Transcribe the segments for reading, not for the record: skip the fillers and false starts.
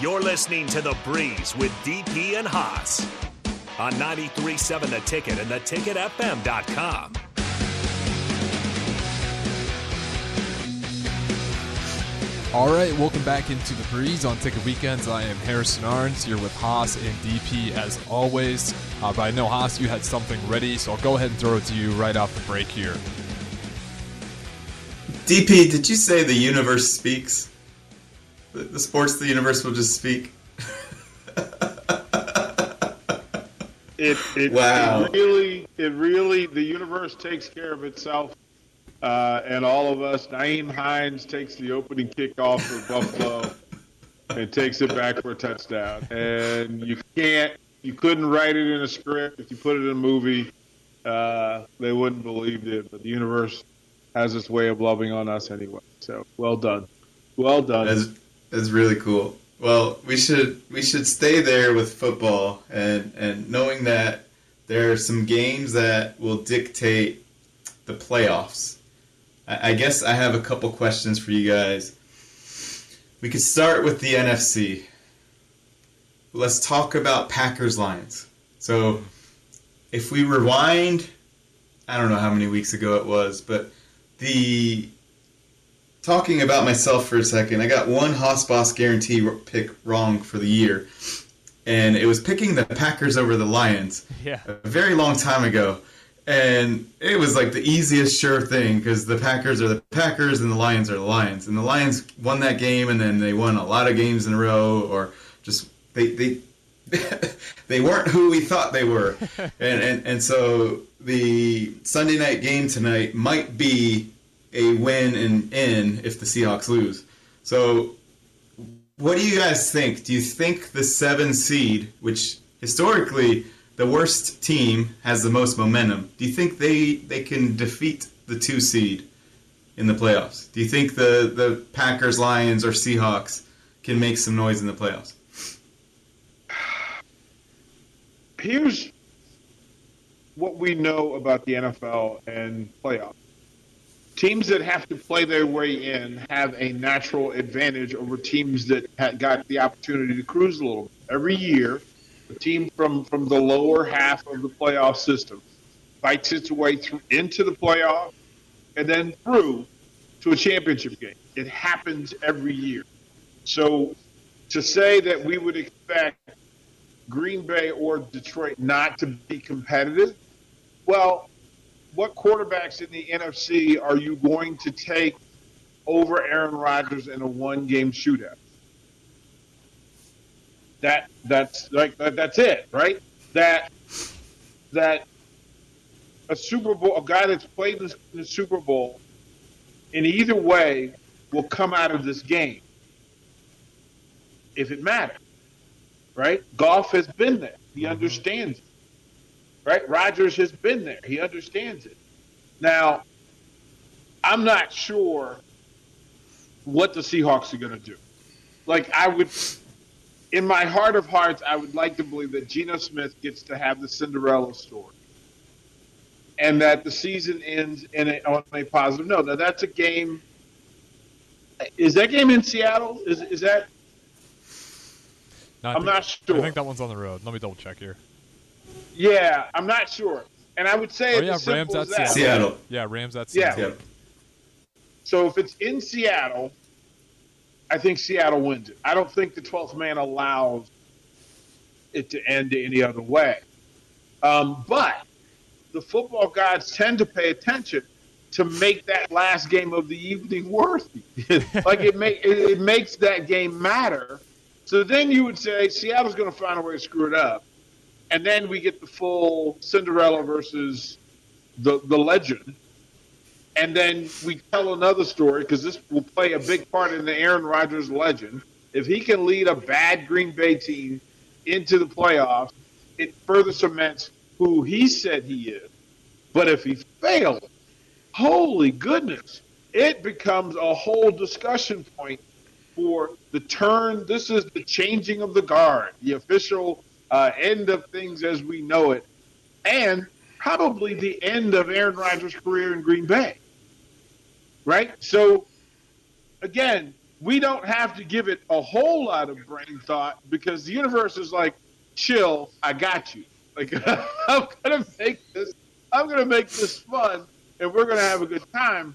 You're listening to The Breeze with DP and Haas on 93.7 The Ticket and theticketfm.com. All right, welcome back into The Breeze on Ticket Weekends. I am Harrison Arns here with Haas and DP as always. But I know, Haas, you had something ready, so I'll go ahead and throw it to you right off the break here. DP, did you say the universe speaks? The sports of the universe will just speak. Wow. It really, the universe takes care of itself. And all of us, Naeem Hines takes the opening kickoff for Buffalo and takes it back for a touchdown. And you couldn't write it in a script. If you put it in a movie, they wouldn't believe it. But the universe has its way of loving on us anyway. So well done. That's really cool. Well, we should stay there with football and knowing that there are some games that will dictate the playoffs. I guess I have a couple questions for you guys. We could start with the NFC. Let's talk about Packers-Lions. So if we rewind, I don't know how many weeks ago it was, but talking about myself for a second, I got one Haas Boss guarantee pick wrong for the year, and it was picking the Packers over the Lions. Yeah, a very long time ago. And it was like the easiest sure thing because the Packers are the Packers and the Lions are the Lions. And the Lions won that game, and then they won a lot of games in a row, or just they weren't who we thought they were. And so the Sunday night game tonight might be a win and in if the Seahawks lose. So what do you guys think? Do you think the 7 seed, which historically – the worst team has the most momentum. Do you think they can defeat the 2 seed in the playoffs? Do you think the Packers, Lions, or Seahawks can make some noise in the playoffs? Here's what we know about the NFL and playoffs. Teams that have to play their way in have a natural advantage over teams that had got the opportunity to cruise a little bit. Every year, a team from the lower half of the playoff system fights its way through into the playoff and then through to a championship game. It happens every year. So to say that we would expect Green Bay or Detroit not to be competitive, well, what quarterbacks in the NFC are you going to take over Aaron Rodgers in a one-game shootout? That's it, right? That a Super Bowl, a guy that's played in the Super Bowl, in either way will come out of this game if it matters, right? Goff has been there; he understands it, right? Rodgers has been there; he understands it. Now, I'm not sure what the Seahawks are going to do. Like I would. In my heart of hearts, I would like to believe that Geno Smith gets to have the Cinderella story and that the season ends on a positive note. Now, that's a game. Is that game in Seattle? Is that? No, I'm not sure. I think that one's on the road. Let me double check here. Yeah, I'm not sure. And I would say it's Rams at Seattle. Yeah, Rams at Seattle. Yeah. So if it's in Seattle, I think Seattle wins it. I don't think the 12th man allows it to end any other way. But the football gods tend to pay attention to make that last game of the evening worthy. Like it makes that game matter. So then you would say Seattle's going to find a way to screw it up. And then we get the full Cinderella versus the legend. And then we tell another story because this will play a big part in the Aaron Rodgers legend. If he can lead a bad Green Bay team into the playoffs, it further cements who he said he is. But if he fails, holy goodness, it becomes a whole discussion point for the turn. This is the changing of the guard, the official end of things as we know it, and probably the end of Aaron Rodgers' career in Green Bay. Right? So, again, we don't have to give it a whole lot of brain thought because the universe is like, chill, I got you. Like, I'm going to make this fun, and we're going to have a good time.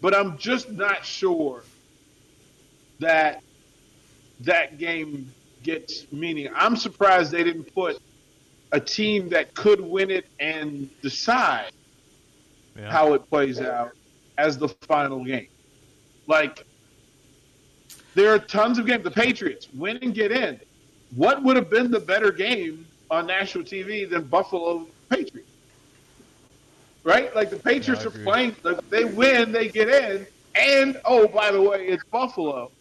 But I'm just not sure that that game gets meaning. I'm surprised they didn't put a team that could win it and decide how it plays out as the final game. Like, there are tons of games. The Patriots win and get in. What would have been the better game on national TV than Buffalo Patriots? Right? Like, the Patriots are playing. Like, they win, they get in, and, oh, by the way, it's Buffalo.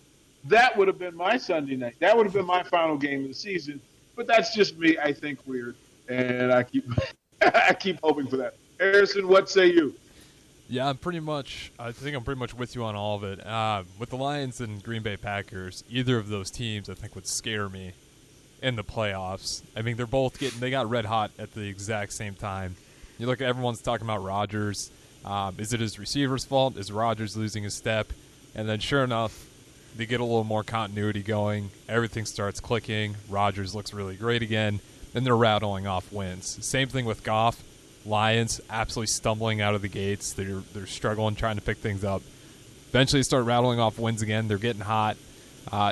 That would have been my Sunday night. That would have been my final game of the season. But that's just me. I think weird, and I keep hoping for that. Harrison, what say you? Yeah, I think I'm pretty much with you on all of it. With the Lions and Green Bay Packers, either of those teams I think would scare me in the playoffs. I mean, they're both they got red hot at the exact same time. You look, everyone's talking about Rodgers. Is it his receiver's fault? Is Rodgers losing his step? And then sure enough, they get a little more continuity going. Everything starts clicking. Rodgers looks really great again. And they're rattling off wins. Same thing with Goff. Lions absolutely stumbling out of the gates. They're struggling, trying to pick things up. Eventually they start rattling off wins again. They're getting hot.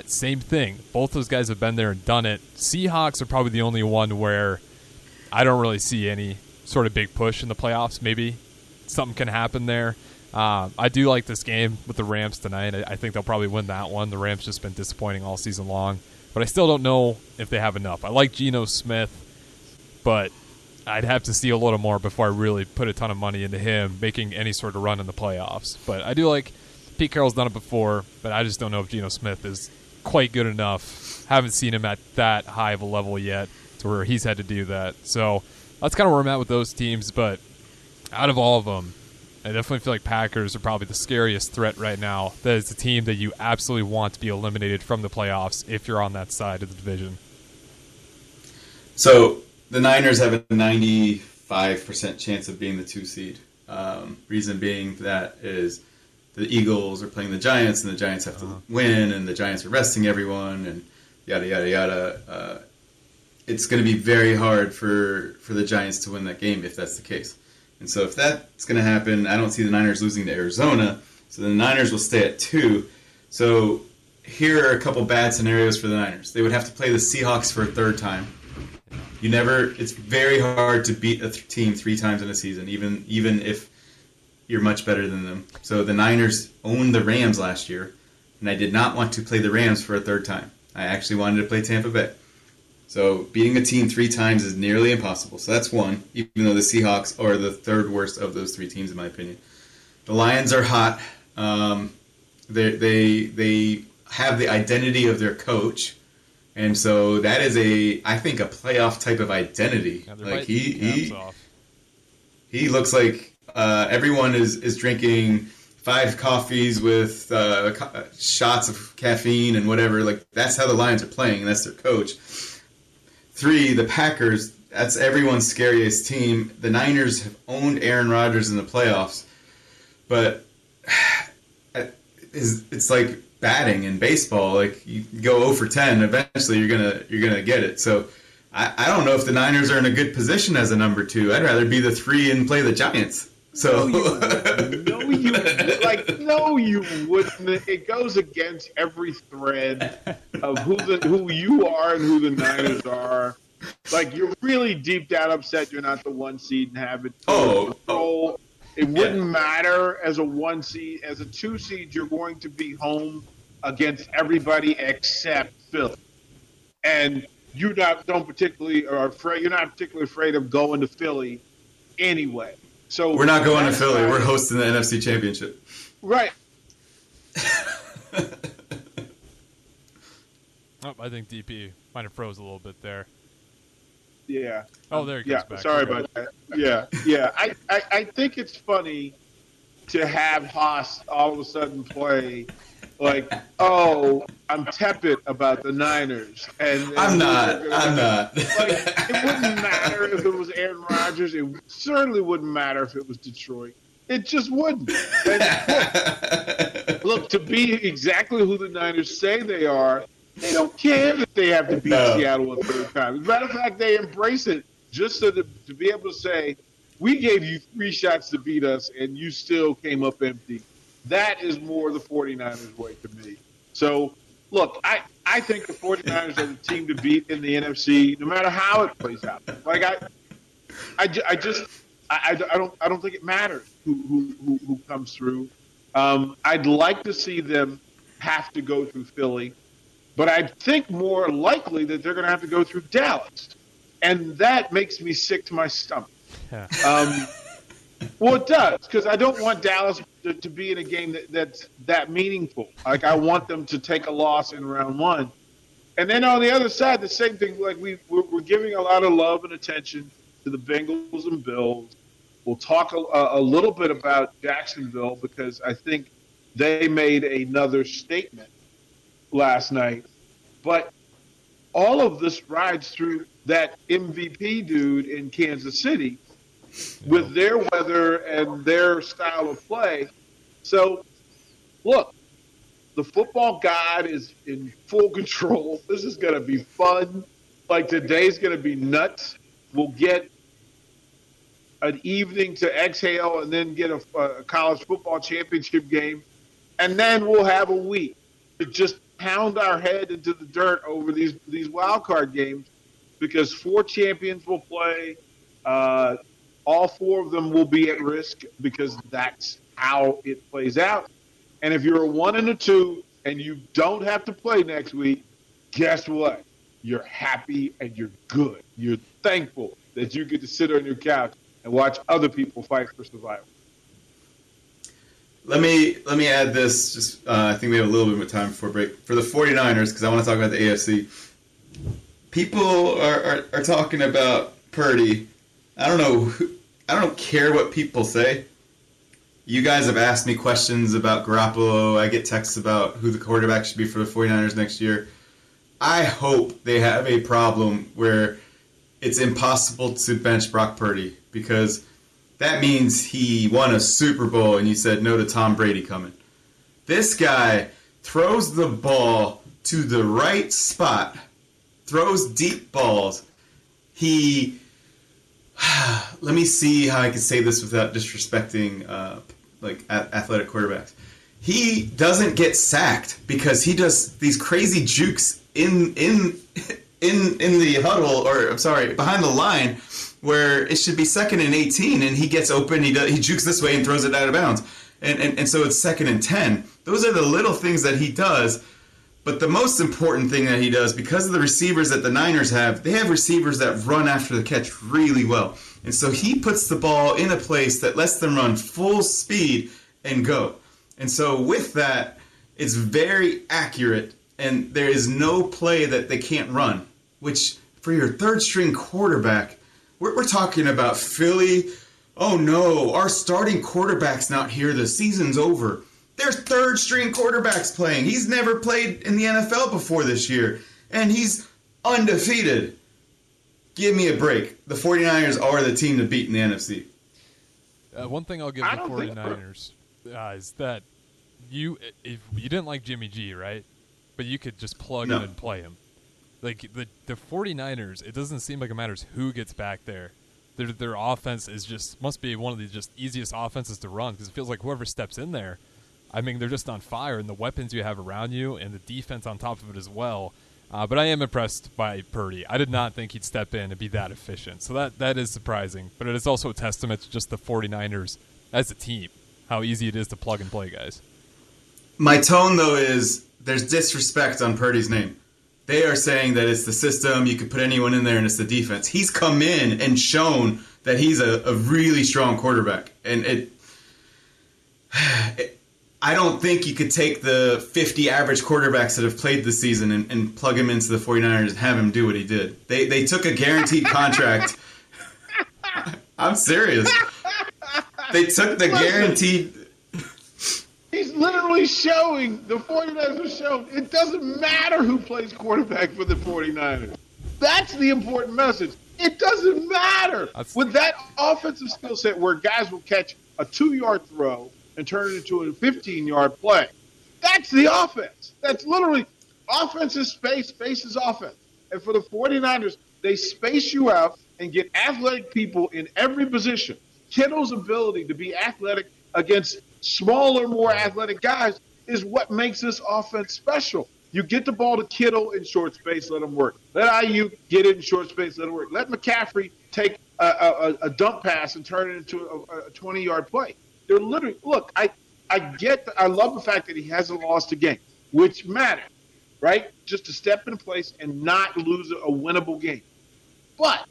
Same thing. Both those guys have been there and done it. Seahawks are probably the only one where I don't really see any sort of big push in the playoffs. Maybe something can happen there. I do like this game with the Rams tonight. I think they'll probably win that one. The Rams just been disappointing all season long. But I still don't know if they have enough. I like Geno Smith, but I'd have to see a little more before I really put a ton of money into him making any sort of run in the playoffs. But I do like Pete Carroll's done it before, but I just don't know if Geno Smith is quite good enough. Haven't seen him at that high of a level yet to where he's had to do that. So that's kind of where I'm at with those teams. But out of all of them, I definitely feel like Packers are probably the scariest threat right now. That is the team that you absolutely want to be eliminated from the playoffs if you're on that side of the division. So the Niners have a 95% chance of being the 2 seed. Reason being that is the Eagles are playing the Giants, and the Giants have to win, and the Giants are resting everyone, and yada, yada, yada. It's going to be very hard for the Giants to win that game if that's the case. And so if that's going to happen, I don't see the Niners losing to Arizona. So the Niners will stay at 2. So here are a couple bad scenarios for the Niners. They would have to play the Seahawks for a third time. It's very hard to beat a team 3 times in a season, even if you're much better than them. So the Niners owned the Rams last year, and I did not want to play the Rams for a third time. I actually wanted to play Tampa Bay. So beating a team 3 times is nearly impossible. So that's one, even though the Seahawks are the third worst of those 3 teams, in my opinion. The Lions are hot. They have the identity of their coach. And so that is I think a playoff type of identity. Yeah, like he looks like everyone is drinking 5 coffees with shots of caffeine and whatever. Like that's how the Lions are playing, and that's their coach. 3, the Packers, that's everyone's scariest team. The Niners have owned Aaron Rodgers in the playoffs, but it's like batting in baseball. Like you go 0 for 10, eventually you're gonna get it. So I don't know if the Niners are in a good position as a number 2. I'd rather be the 3 and play the Giants. So no, you wouldn't. It goes against every thread of who you are and who the Niners are. Like you're really deep down upset you're not the 1 seed and have it. Oh, it wouldn't matter as a 1 seed. As a 2 seed, you're going to be home against everybody except Philly, and you you're not particularly afraid of going to Philly anyway. So we're not going to Philly. We're hosting the NFC Championship. Right. Oh, I think DP might have froze a little bit there. Yeah. Oh, there he goes back. Sorry about that. Yeah, yeah. I think it's funny to have Haas all of a sudden play like, oh, I'm tepid about the Niners. And I'm not. Like, it wouldn't matter if it was Aaron Rodgers. It certainly wouldn't matter if it was Detroit. It just wouldn't. Look, to be exactly who the Niners say they are, they don't care that they have to beat Seattle a third time. As a matter of fact, they embrace it just so to be able to say, we gave you three shots to beat us, and you still came up empty. That is more the 49ers way to me. So, look, I think the 49ers are the team to beat in the NFC, no matter how it plays out. Like, I don't think it matters who comes through. I'd like to see them have to go through Philly, but I think more likely that they're going to have to go through Dallas, and that makes me sick to my stomach. Yeah. Well, it does, because I don't want Dallas to be in a game that's that meaningful. Like, I want them to take a loss in round one. And then on the other side, the same thing. Like, we're giving a lot of love and attention to the Bengals and Bills. We'll talk a little bit about Jacksonville, because I think they made another statement last night. But all of this rides through that MVP dude in Kansas City with their weather and their style of play. So, look, the football god is in full control. This is going to be fun. Like, today's going to be nuts. We'll get an evening to exhale and then get a college football championship game. And then we'll have a week to just pound our head into the dirt over these wild card games, because four champions will play. All four of them will be at risk, because that's how it plays out. And if you're a 1 and a 2 and you don't have to play next week, guess what? You're happy and you're good. You're thankful that you get to sit on your couch and watch other people fight for survival. Let me add this. Just I think we have a little bit of time before break. For the 49ers, because I want to talk about the AFC. People are talking about Purdy. I don't know. I don't care what people say. You guys have asked me questions about Garoppolo. I get texts about who the quarterback should be for the 49ers next year. I hope they have a problem where it's impossible to bench Brock Purdy, because that means he won a Super Bowl and you said no to Tom Brady coming. This guy throws the ball to the right spot, throws deep balls. He... Let me see how I can say this without disrespecting athletic quarterbacks. He doesn't get sacked because he does these crazy jukes in the huddle, or I'm sorry, behind the line, where it should be 2nd and 18, and he gets open. He jukes this way and throws it out of bounds, and so it's 2nd and 10. Those are the little things that he does. But the most important thing that he does, because of the receivers that the Niners have, they have receivers that run after the catch really well. And so he puts the ball in a place that lets them run full speed and go. And so with that, it's very accurate, and there is no play that they can't run, which for your third-string quarterback, we're talking about Philly. Oh, no, our starting quarterback's not here. The season's over. There's third-string quarterbacks playing. He's never played in the NFL before this year, and he's undefeated. Give me a break. The 49ers are the team to beat in the NFC. One thing I'll give the 49ers is that if you didn't like Jimmy G, right? But you could just plug him and play him. Like the 49ers, it doesn't seem like it matters who gets back there. Their offense is must be one of the easiest offenses to run, because it feels like whoever steps in there, I mean, they're just on fire, and the weapons you have around you and the defense on top of it as well. But I am impressed by Purdy. I did not think he'd step in and be that efficient. So that is surprising. But it is also a testament to just the 49ers as a team, how easy it is to plug and play guys. My tone, though, is there's disrespect on Purdy's name. They are saying that it's the system, you could put anyone in there, and it's the defense. He's come in and shown that he's a really strong quarterback. And I don't think you could take the 50 average quarterbacks that have played this season and plug him into the 49ers and have him do what he did. They took a guaranteed contract. I'm serious. They took the guaranteed. He's literally showing, the 49ers are showing, it doesn't matter who plays quarterback for the 49ers. That's the important message. It doesn't matter. With that offensive skill set where guys will catch a 2-yard throw and turn it into a 15-yard play. That's the offense. That's literally offense is space, space is offense. And for the 49ers, they space you out and get athletic people in every position. Kittle's ability to be athletic against smaller, more athletic guys is what makes this offense special. You get the ball to Kittle in short space, let him work. Let Ayuk get it in short space, let him work. Let McCaffrey take a dump pass and turn it into a 20-yard play. They're literally – look, I get – I love the fact that he hasn't lost a game, which matters, right? Just to step in place and not lose a winnable game. But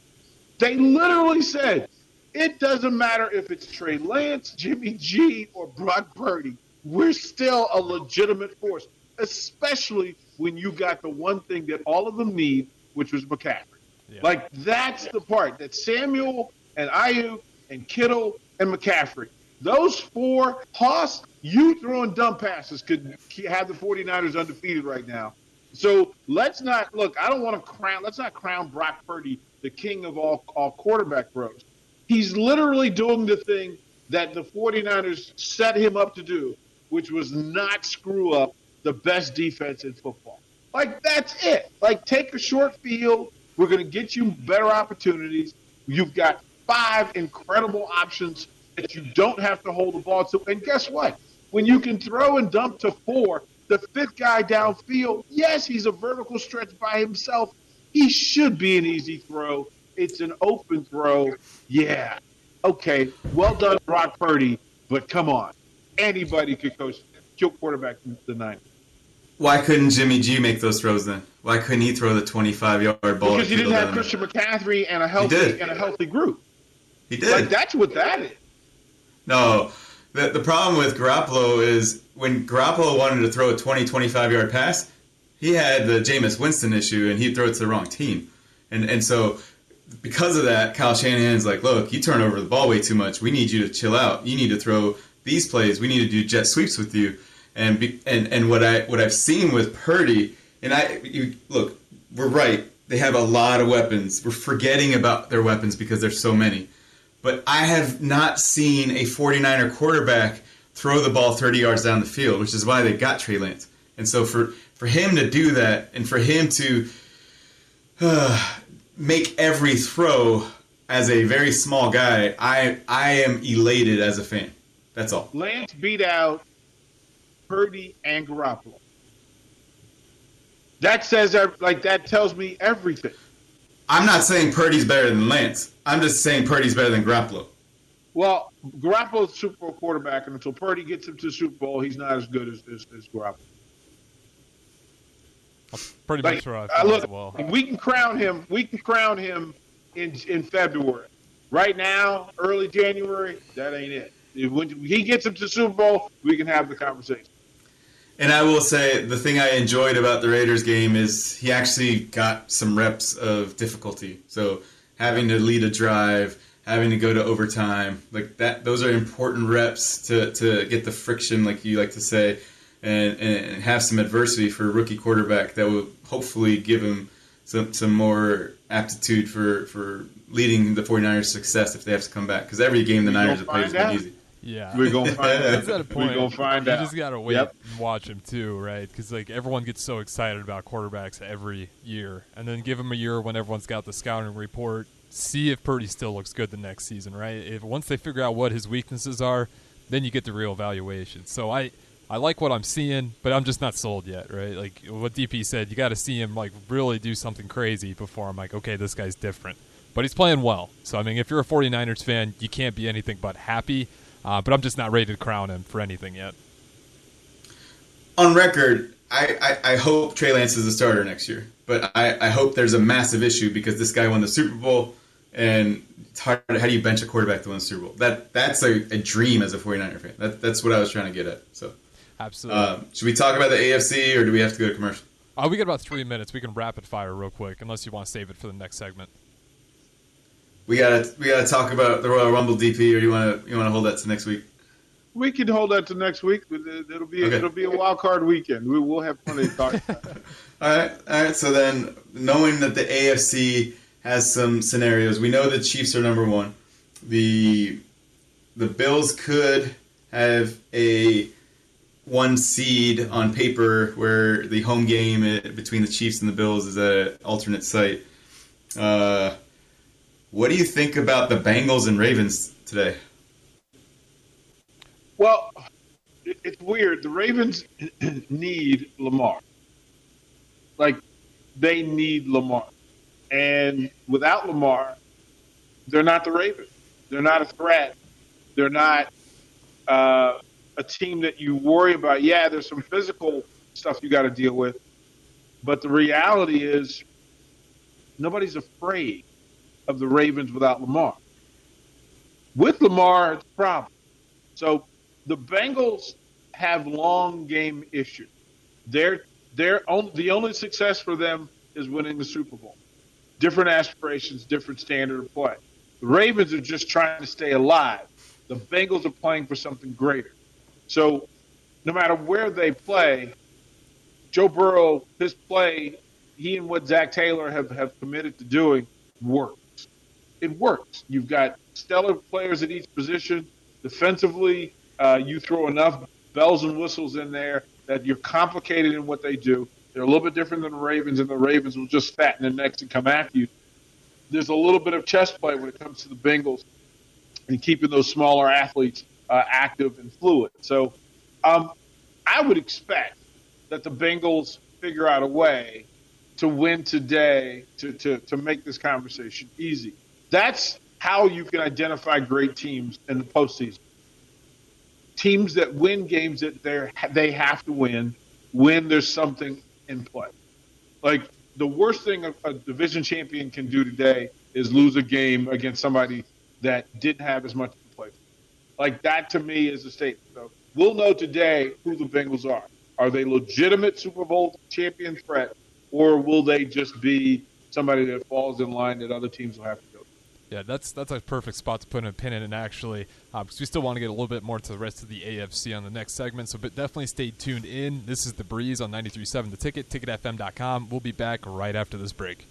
they literally said it doesn't matter if it's Trey Lance, Jimmy G, or Brock Purdy. We're still a legitimate force, especially when you got the one thing that all of them need, which was McCaffrey. Yeah. Like, that's the part that Samuel and Ayuk and Kittle and McCaffrey, those four, plus you throwing dumb passes, could have the 49ers undefeated right now. So let's not – look, I don't want to crown – let's not crown Brock Purdy the king of all quarterback bros. He's literally doing the thing that the 49ers set him up to do, which was not screw up the best defense in football. Like, that's it. Like, take a short field. We're going to get you better opportunities. You've got five incredible options that you don't have to hold the ball to. And guess what? When you can throw and dump to four, the fifth guy downfield, yes, he's a vertical stretch by himself. He should be an easy throw. It's an open throw. Yeah. Okay, well done, Brock Purdy, but come on. Anybody could kill quarterback the ninth. Why couldn't Jimmy G make those throws then? Why couldn't he throw the 25-yard ball? Because he didn't have Christian McCaffrey and a healthy group. He did. Like, that's what that is. No, the problem with Garoppolo is when Garoppolo wanted to throw a 25-yard pass, he had the Jameis Winston issue, and he'd throw it to the wrong team. And so because of that, Kyle Shanahan's like, look, you turn over the ball way too much. We need you to chill out. You need to throw these plays. We need to do jet sweeps with you. And what I've seen with Purdy, look, we're right. They have a lot of weapons. We're forgetting about their weapons because there's so many. But I have not seen a 49er quarterback throw the ball 30 yards down the field, which is why they got Trey Lance. And so for him to do that and for him to make every throw as a very small guy, I am elated as a fan. That's all. Lance beat out Purdy and Garoppolo. That says that tells me everything. I'm not saying Purdy's better than Lance. I'm just saying Purdy's better than Garoppolo. Well, Garoppolo's a Super Bowl quarterback, and until Purdy gets him to the Super Bowl, he's not as good as Garoppolo. Pretty much right. Look, well, we can crown him. We can crown him in February. Right now, early January, that ain't it. When he gets him to the Super Bowl, we can have the conversation. And I will say the thing I enjoyed about the Raiders game is he actually got some reps of difficulty. So having to lead a drive, having to go to overtime, like that, those are important reps to get the friction, like you like to say, and have some adversity for a rookie quarterback that will hopefully give him some more aptitude for leading the 49ers success if they have to come back. Because every game the Niners have played has been easy. Yeah. We're going to find out. We're going to find out. You just got to wait and watch him too, right? Because, like, everyone gets so excited about quarterbacks every year. And then give them a year when everyone's got the scouting report. See if Purdy still looks good the next season, right? If once they figure out what his weaknesses are, then you get the real evaluation. So I like what I'm seeing, but I'm just not sold yet, right? Like what DP said, you got to see him like really do something crazy before I'm like, okay, this guy's different. But he's playing well. So, I mean, if you're a 49ers fan, you can't be anything but happy. But I'm just not ready to crown him for anything yet. On record, I hope Trey Lance is a starter next year. But I hope there's a massive issue because this guy won the Super Bowl. And it's hard. How do you bench a quarterback that wins the Super Bowl? That's a dream as a 49er fan. That's what I was trying to get at. So. Absolutely. Should we talk about the AFC, or do we have to go to commercial? We got about 3 minutes. We can rapid fire real quick, unless you want to save it for the next segment. We gotta talk about the Royal Rumble, DP, or you wanna hold that to next week? We can hold that to next week. It'll be a wild card weekend. We will have plenty of talk. All right. So then, knowing that the AFC has some scenarios, we know the Chiefs are number one. The Bills could have a one seed on paper, where the home game between the Chiefs and the Bills is an alternate site. What do you think about the Bengals and Ravens today? Well, it's weird. The Ravens need Lamar. Like, they need Lamar. And without Lamar, they're not the Ravens. They're not a threat. They're not a team that you worry about. Yeah, there's some physical stuff you got to deal with. But the reality is nobody's afraid of the Ravens without Lamar. With Lamar, it's a problem. So the Bengals have long game issues. The only success for them is winning the Super Bowl. Different aspirations, different standard of play. The Ravens are just trying to stay alive. The Bengals are playing for something greater. So no matter where they play, Joe Burrow, his play, he and what Zach Taylor have committed to doing works. It works. You've got stellar players at each position. Defensively, you throw enough bells and whistles in there that you're complicated in what they do. They're a little bit different than the Ravens, and the Ravens will just fatten their necks and come after you. There's a little bit of chess play when it comes to the Bengals and keeping those smaller athletes active and fluid. So I would expect that the Bengals figure out a way to win today to make this conversation easy. That's how you can identify great teams in the postseason. Teams that win games that they have to win when there's something in play. Like, the worst thing a division champion can do today is lose a game against somebody that didn't have as much to play for. Like, that to me is a statement. So we'll know today who the Bengals are. Are they legitimate Super Bowl champion threat, or will they just be somebody that falls in line that other teams will have to go to? Yeah, that's a perfect spot to put a pin in, and actually, because we still want to get a little bit more to the rest of the AFC on the next segment, so but definitely stay tuned in. This is The Breeze on 93.7 The Ticket, ticketfm.com. We'll be back right after this break.